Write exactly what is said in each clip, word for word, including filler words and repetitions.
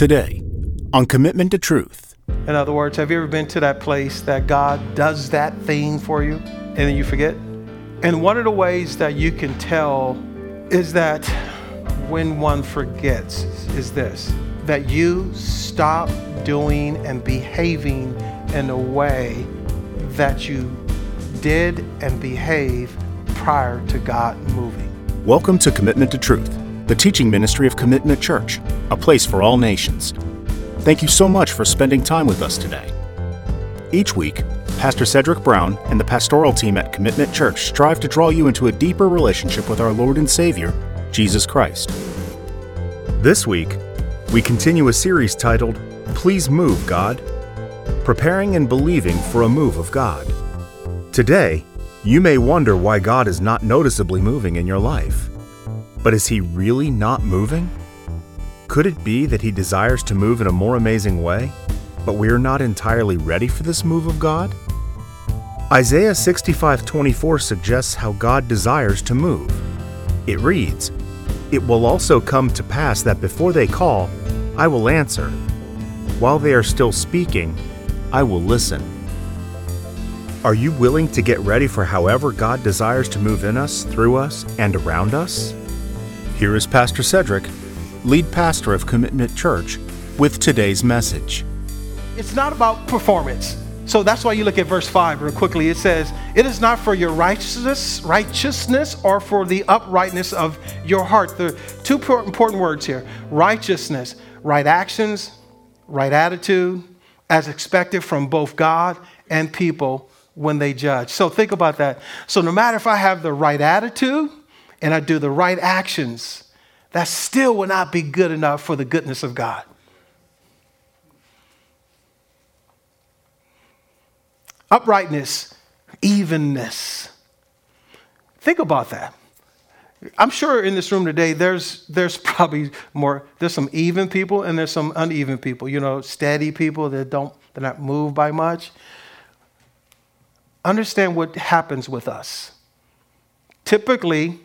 today on Commitment to Truth. In other words, have you ever been to that place that God does that thing for you and then you forget? And one of the ways that you can tell is that when one forgets is this, that you stop doing and behaving in a way that you did and behave prior to God moving. Welcome to Commitment to Truth, the teaching ministry of Commitment Church, a place for all nations. Thank you so much for spending time with us today. Each week, Pastor Cedric Brown and the pastoral team at Commitment Church strive to draw you into a deeper relationship with our Lord and Savior, Jesus Christ. This week, we continue a series titled, Please Move, God, Preparing and Believing for a Move of God. Today, you may wonder why God is not noticeably moving in your life. But is He really not moving? Could it be that He desires to move in a more amazing way, but we are not entirely ready for this move of God? Isaiah sixty-five twenty-four suggests how God desires to move. It reads, "It will also come to pass that before they call, I will answer. While they are still speaking, I will listen." Are you willing to get ready for however God desires to move in us, through us, and around us? Here is Pastor Cedric, lead pastor of Commitment Church, with today's message. It's not about performance. So that's why you look at verse five real quickly. It says, it is not for your righteousness, righteousness or for the uprightness of your heart. There are two important words here. Righteousness, right actions, right attitude, as expected from both God and people when they judge. So think about that. So no matter if I have the right attitude and I do the right actions, that still will not be good enough for the goodness of God. Uprightness, evenness. Think about that. I'm sure in this room today, there's there's probably more, there's some even people and there's some uneven people, you know, steady people that don't, they're not moved by much. Understand what happens with us. Typically,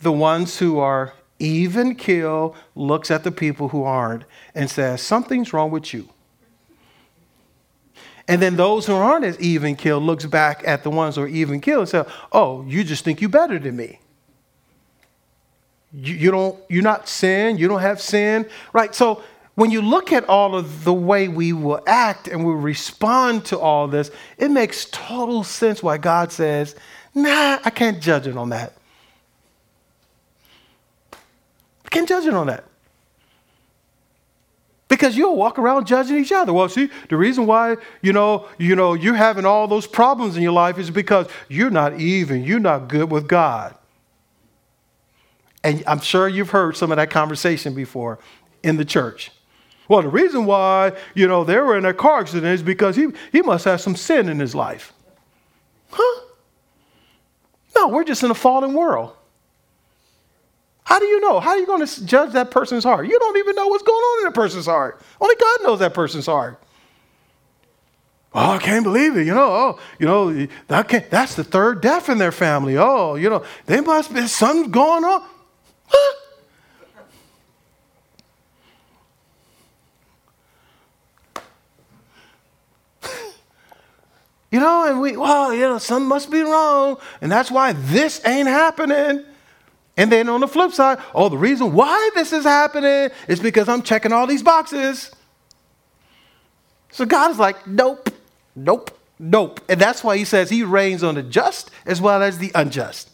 the ones who are even keel looks at the people who aren't and says, something's wrong with you. And then those who aren't as even keel looks back at the ones who are even keel and says, oh, you just think you're better than me. You, you don't, you're not sin. You don't have sin. Right. So when you look at all of the way we will act and we respond to all this, it makes total sense why God says, nah, I can't judge it on that. I can't judge it on that. Because you'll walk around judging each other. Well, see, the reason why, you know, you know, you're having all those problems in your life is because you're not even, you're not good with God. And I'm sure you've heard some of that conversation before in the church. Well, the reason why, you know, they were in a car accident is because he, he must have some sin in his life. Huh? No, we're just in a fallen world. How do you know? How are you going to judge that person's heart? You don't even know what's going on in that person's heart. Only God knows that person's heart. Oh, I can't believe it. You know, oh, you know, that can't, that's the third death in their family. Oh, you know, they must be something's going on. Huh? You know, and we, well, you know, something must be wrong. And that's why this ain't happening. And then on the flip side, oh, the reason why this is happening is because I'm checking all these boxes. So God is like, nope, nope, nope. And that's why He says He reigns on the just as well as the unjust.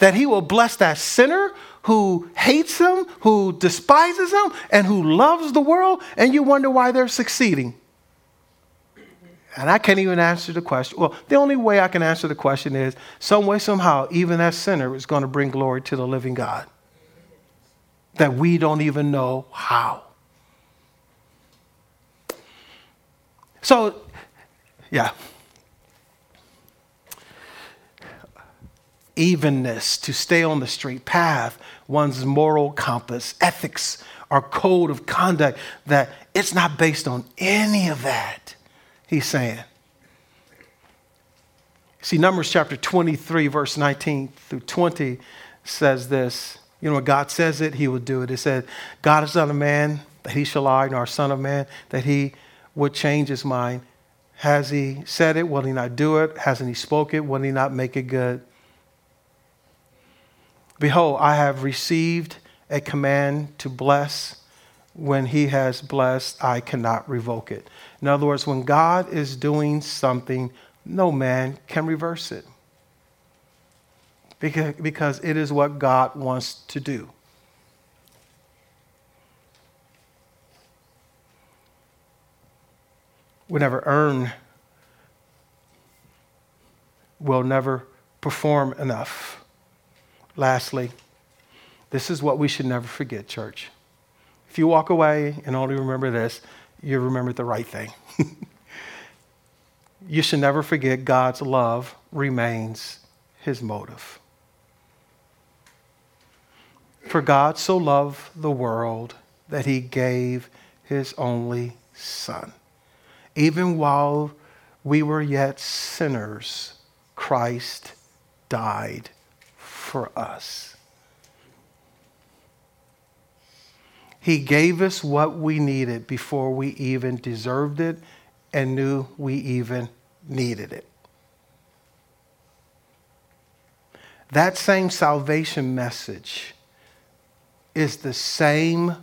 That He will bless that sinner who hates Him, who despises Him, and who loves the world, and you wonder why they're succeeding. And I can't even answer the question. Well, the only way I can answer the question is some way, somehow, even that sinner is going to bring glory to the living God. That we don't even know how. So, yeah. Evenness, to stay on the straight path, one's moral compass, ethics, our code of conduct, that it's not based on any of that. He's saying. See, Numbers chapter twenty-three, verse nineteen through twenty says this. You know, when God says it, he will do it. It said, God is not a man that he shall lie, nor son of man that he would change his mind. Has he said it? Will he not do it? Hasn't he spoken it? Will he not make it good? Behold, I have received a command to bless. When he has blessed, I cannot revoke it. In other words, when God is doing something, no man can reverse it. Because it is what God wants to do. We never earn, we'll never perform enough. Lastly, this is what we should never forget, church. If you walk away and only remember this, you remembered the right thing. You should never forget God's love remains his motive. For God so loved the world that he gave his only son. Even while we were yet sinners, Christ died for us. He gave us what we needed before we even deserved it and knew we even needed it. That same salvation message is the same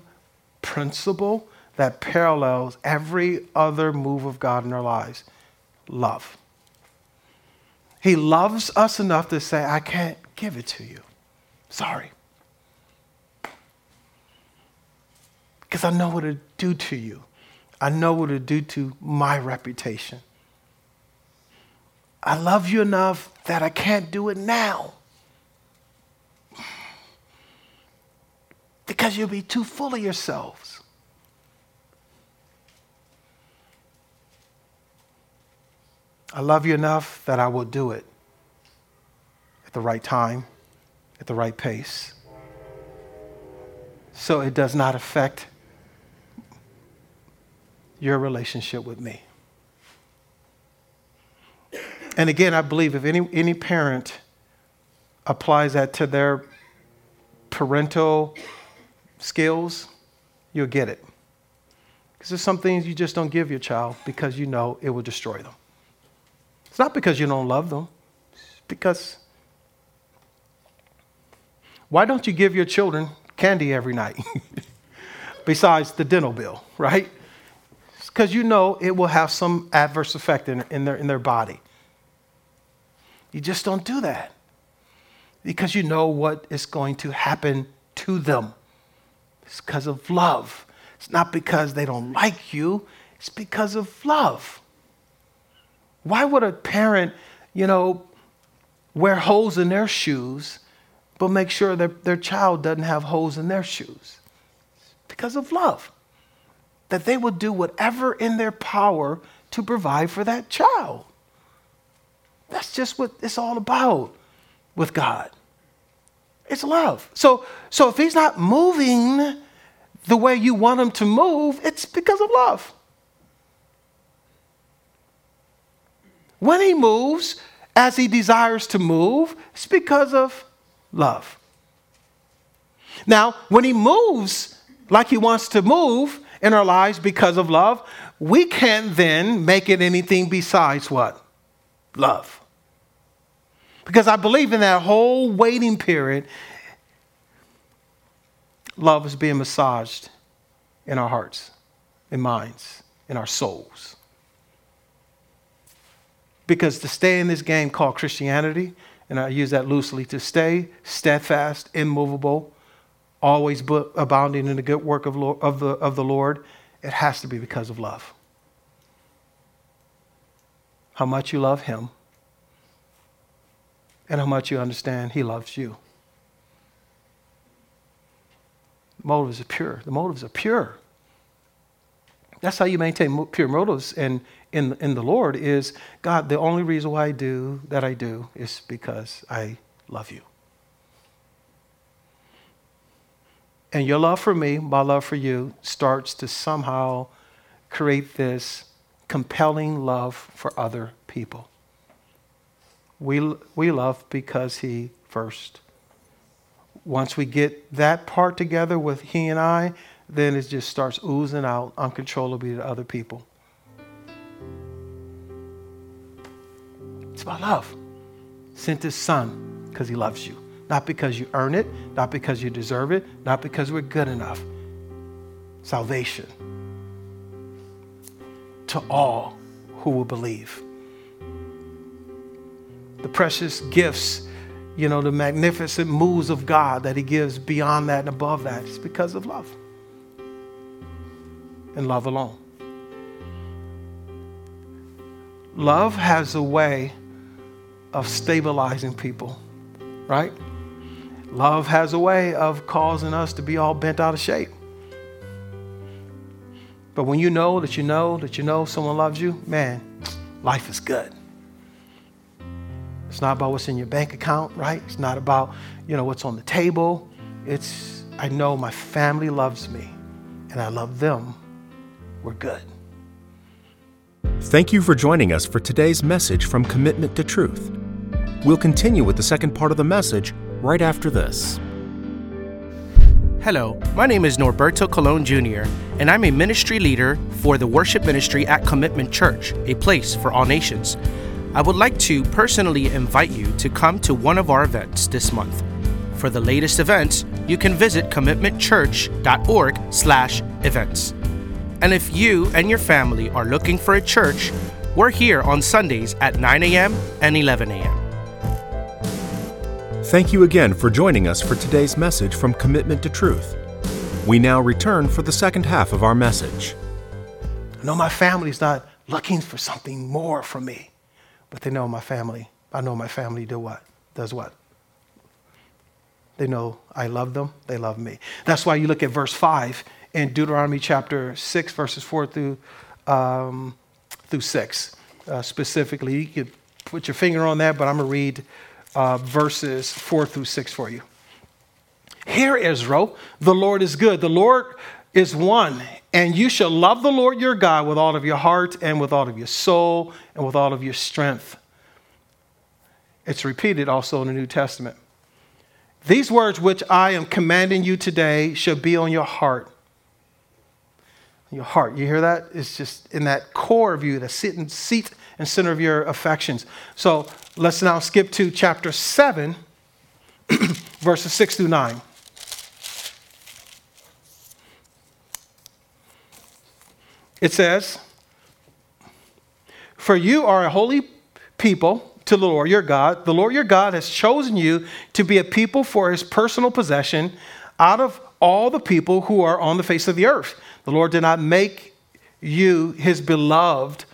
principle that parallels every other move of God in our lives. Love. He loves us enough to say, I can't give it to you. Sorry. Because I know what it'll do to you. I know what it'll do to my reputation. I love you enough that I can't do it now. Because you'll be too full of yourselves. I love you enough that I will do it at the right time, at the right pace. So it does not affect your relationship with me. And again, I believe if any, any parent applies that to their parental skills, you'll get it. Because there's some things you just don't give your child because you know it will destroy them. It's not because you don't love them. It's because, why don't you give your children candy every night besides the dental bill, right? It's because you know it will have some adverse effect in, in, their, in their body. You just don't do that because you know what is going to happen to them. It's because of love. It's not because they don't like you. It's because of love. Why would a parent, you know, wear holes in their shoes, but make sure that their child doesn't have holes in their shoes? It's because of love. That they will do whatever in their power to provide for that child. That's just what it's all about with God. It's love. So, so if he's not moving the way you want him to move, it's because of love. When he moves as he desires to move, it's because of love. Now, when he moves like he wants to move in our lives because of love, we can't then make it anything besides what? Love. Because I believe in that whole waiting period, love is being massaged in our hearts, in minds, in our souls. Because to stay in this game called Christianity, and I use that loosely, to stay steadfast, immovable, always abounding in the good work of, Lord, of, the, of the Lord, it has to be because of love. How much you love him and how much you understand he loves you. The motives are pure. The motives are pure. That's how you maintain pure motives in, in, in the Lord is, God, the only reason why I do that I do is because I love you. And your love for me, my love for you, starts to somehow create this compelling love for other people. We, we love because he first once we get that part together with he and I, then it just starts oozing out uncontrollably to other people. It's about love. Sent his son because he loves you. Not because you earn it, not because you deserve it, not because we're good enough. Salvation to all who will believe. The precious gifts, you know, the magnificent moves of God that he gives beyond that and above that, it's because of love. And love alone. Love has a way of stabilizing people, right? Love has a way of causing us to be all bent out of shape. But when you know that you know that you know someone loves you, man, life is good. It's not about what's in your bank account, right? It's not about, you know, what's on the table. It's, I know my family loves me and I love them. We're good. Thank you for joining us for today's message from Commitment to Truth. We'll continue with the second part of the message right after this. Hello, my name is Norberto Colon Junior, and I'm a ministry leader for the worship ministry at Commitment Church, a place for all nations. I would like to personally invite you to come to one of our events this month. For the latest events, you can visit commitment church dot org slash events. And if you and your family are looking for a church, we're here on Sundays at nine a.m. and eleven a.m. Thank you again for joining us for today's message from Commitment to Truth. We now return for the second half of our message. I know my family's not looking for something more from me. But they know my family. I know my family do what? Does what? They know I love them. They love me. That's why you look at verse five in Deuteronomy chapter six, verses four through um, through six. Uh, specifically, you could put your finger on that, but I'm going to read uh, verses four through six for you. Hear, Israel, the Lord is good. The Lord is one, and you shall love the Lord your God with all of your heart and with all of your soul and with all of your strength. It's repeated also in the New Testament. These words which I am commanding you today shall be on your heart. Your heart, you hear that? It's just in that core of you, the seat and center of your affections. So let's now skip to chapter seven, verses six through nine. It says, for you are a holy people to the Lord your God. The Lord your God has chosen you to be a people for his personal possession out of all the people who are on the face of the earth. The Lord did not make you his beloved,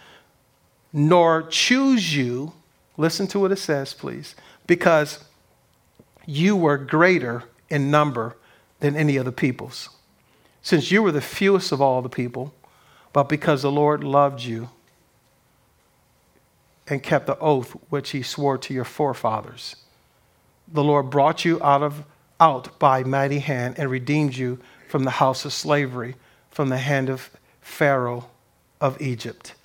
nor choose you. Listen to what it says, please. Because you were greater in number than any other peoples. Since you were the fewest of all the people, but because the Lord loved you and kept the oath which he swore to your forefathers. The Lord brought you out of out by mighty hand and redeemed you from the house of slavery, from the hand of Pharaoh of Egypt.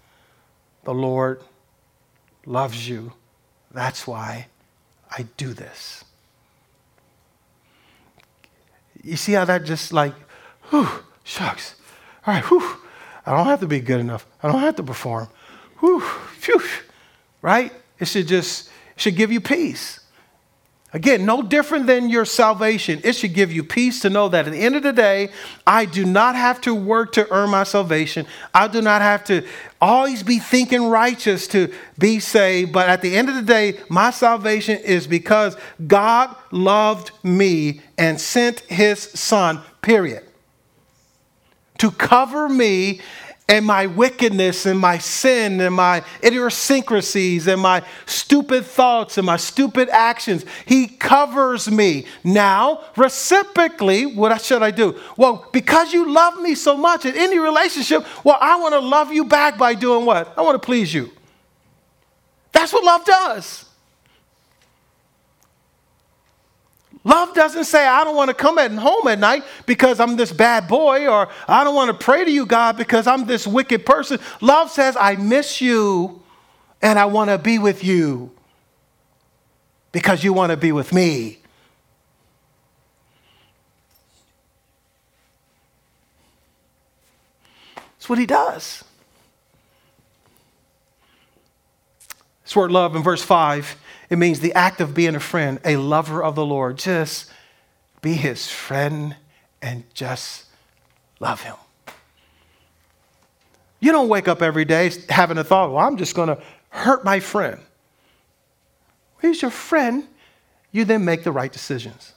The Lord loves you. That's why I do this. You see how that just like, whew, shucks. All right, whew. I don't have to be good enough. I don't have to perform. Whew, phew, right? It should just, it should give you peace. Again, no different than your salvation. It should give you peace to know that at the end of the day, I do not have to work to earn my salvation. I do not have to always be thinking righteous to be saved. But at the end of the day, my salvation is because God loved me and sent his son, period. To cover me and my wickedness and my sin and my idiosyncrasies and my stupid thoughts and my stupid actions. He covers me. Now, reciprocally, what should I do? Well, because you love me so much in any relationship, well, I want to love you back by doing what? I want to please you. That's what love does. Love doesn't say, I don't want to come at home at night because I'm this bad boy, or I don't want to pray to you, God, because I'm this wicked person. Love says, I miss you and I want to be with you because you want to be with me. That's what he does. This word love in verse five, it means the act of being a friend, a lover of the Lord. Just be his friend and just love him. You don't wake up every day having a thought, well, I'm just going to hurt my friend. He's your friend. You then make the right decisions.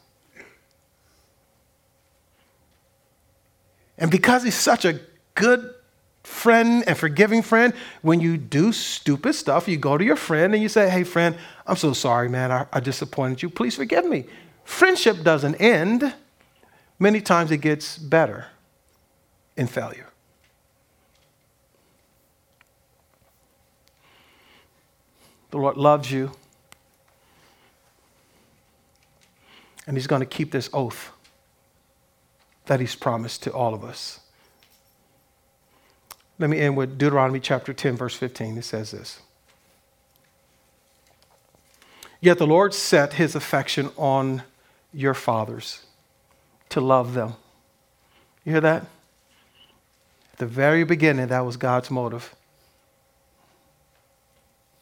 And because he's such a good friend and forgiving friend, when you do stupid stuff, you go to your friend and you say, hey, friend, I'm so sorry, man. I, I disappointed you. Please forgive me. Friendship doesn't end. Many times it gets better in failure. The Lord loves you. And he's going to keep this oath that he's promised to all of us. Let me end with Deuteronomy chapter ten, verse fifteen. It says this. Yet the Lord set his affection on your fathers to love them. You hear that? At the very beginning, that was God's motive.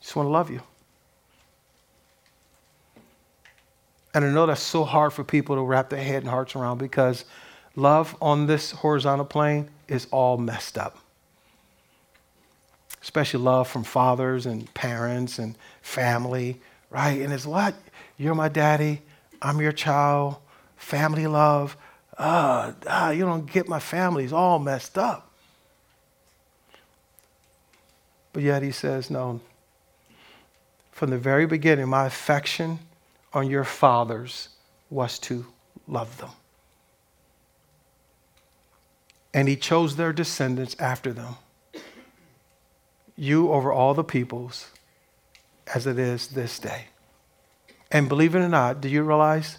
Just want to love you. And I know that's so hard for people to wrap their head and hearts around, because love on this horizontal plane is all messed up. Especially love from fathers and parents and family, right? And it's what? You're my daddy. I'm your child. Family love. Uh, uh, you don't get my family. It's all messed up. But yet he says, no. From the very beginning, my affection on your fathers was to love them. And he chose their descendants after them. You over all the peoples, as it is this day. And believe it or not, do you realize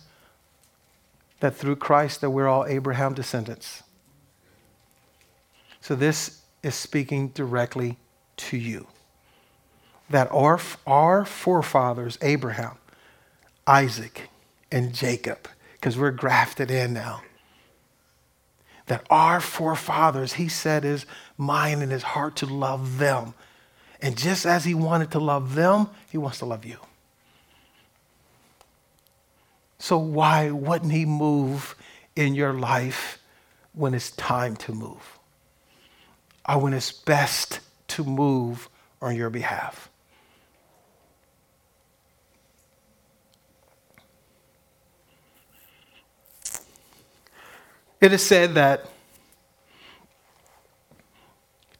that through Christ that we're all Abraham descendants? So this is speaking directly to you. That our, our forefathers, Abraham, Isaac, and Jacob, because we're grafted in now, that our forefathers, he set his mind and his heart to love them. And just as he wanted to love them, he wants to love you. So why wouldn't he move in your life when it's time to move? Or when it's best to move on your behalf? It is said that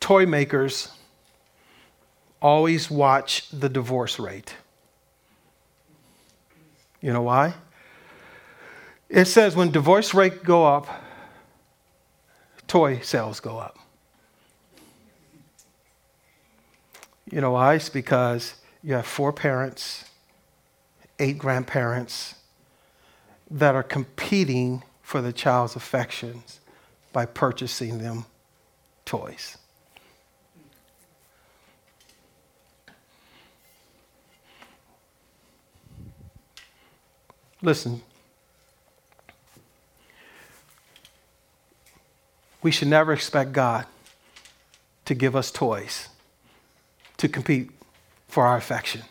toy makers always watch the divorce rate. You know why? It says when divorce rates go up, toy sales go up. You know why? It's because you have four parents, eight grandparents that are competing for the child's affections by purchasing them toys. Listen, we should never expect God to give us toys to compete for our affection.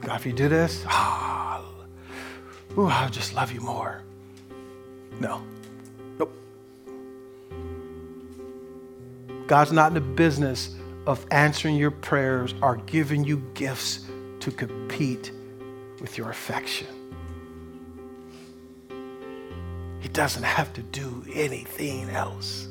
God, if you do this, ah, ooh, I'll just love you more. No. Nope. God's not in the business of answering your prayers or giving you gifts to compete with your affection. He doesn't have to do anything else.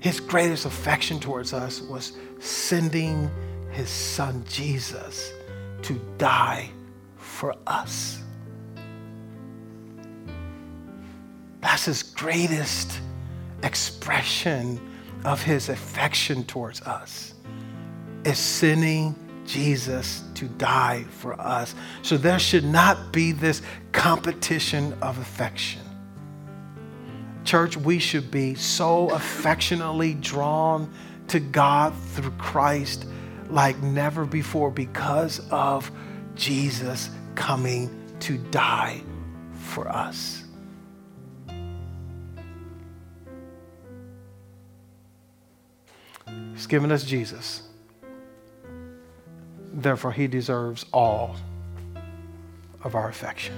His greatest affection towards us was sending his son Jesus to die for us. That's his greatest expression of his affection towards us, is sending Jesus to die for us. So there should not be this competition of affection. Church, we should be so affectionately drawn to God through Christ like never before because of Jesus coming to die for us. He's given us Jesus. Therefore, he deserves all of our affection.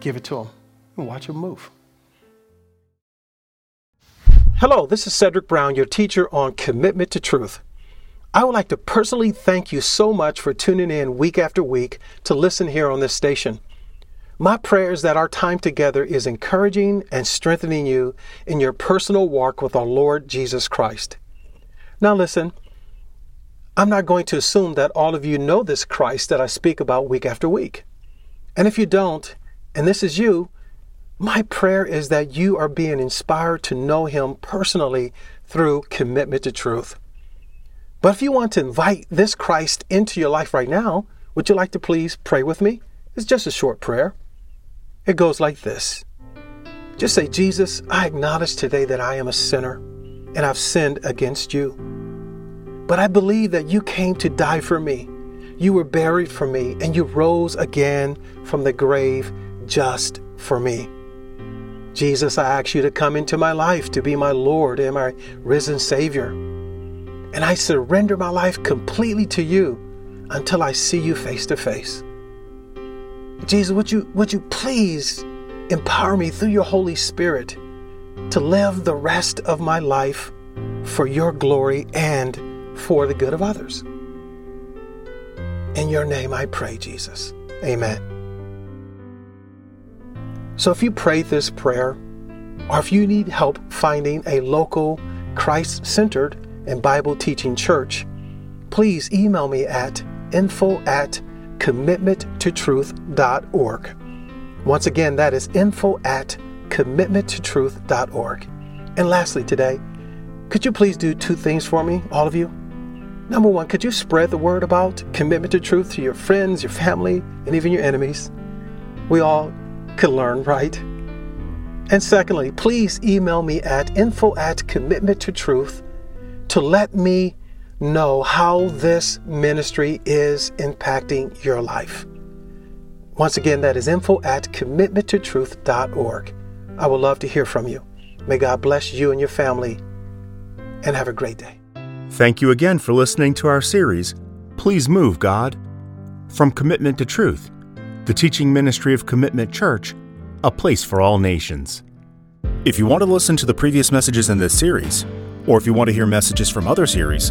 Give it to him and watch him move. Hello, this is Cedric Brown, your teacher on Commitment to Truth. I would like to personally thank you so much for tuning in week after week to listen here on this station. My prayer is that our time together is encouraging and strengthening you in your personal walk with our Lord Jesus Christ. Now listen, I'm not going to assume that all of you know this Christ that I speak about week after week. And if you don't, and this is you, my prayer is that you are being inspired to know him personally through Commitment to Truth. But if you want to invite this Christ into your life right now, would you like to please pray with me? It's just a short prayer. It goes like this. Just say, Jesus, I acknowledge today that I am a sinner and I've sinned against you. But I believe that you came to die for me. You were buried for me and you rose again from the grave just for me. Jesus, I ask you to come into my life to be my Lord and my risen Savior. And I surrender my life completely to you until I see you face to face. Jesus, would you, would you please empower me through your Holy Spirit to live the rest of my life for your glory and for the good of others? In your name I pray, Jesus. Amen. So if you prayed this prayer, or if you need help finding a local Christ-centered and Bible-teaching church, please email me at info at commitment to truth dot org. Once again, that is info at commitment to truth dot org. And lastly today, could you please do two things for me, all of you? Number one, could you spread the word about Commitment to Truth to your friends, your family, and even your enemies? We all could learn, right? And secondly, please email me at info at commitment to truth to let me know how this ministry is impacting your life. Once again, that is info at commitment to truth dot org. I would love to hear from you. May God bless you and your family, and have a great day. Thank you again for listening to our series, Please Move, God, from Commitment to Truth, the teaching ministry of Commitment Church, a place for all nations. If you want to listen to the previous messages in this series, or if you want to hear messages from other series,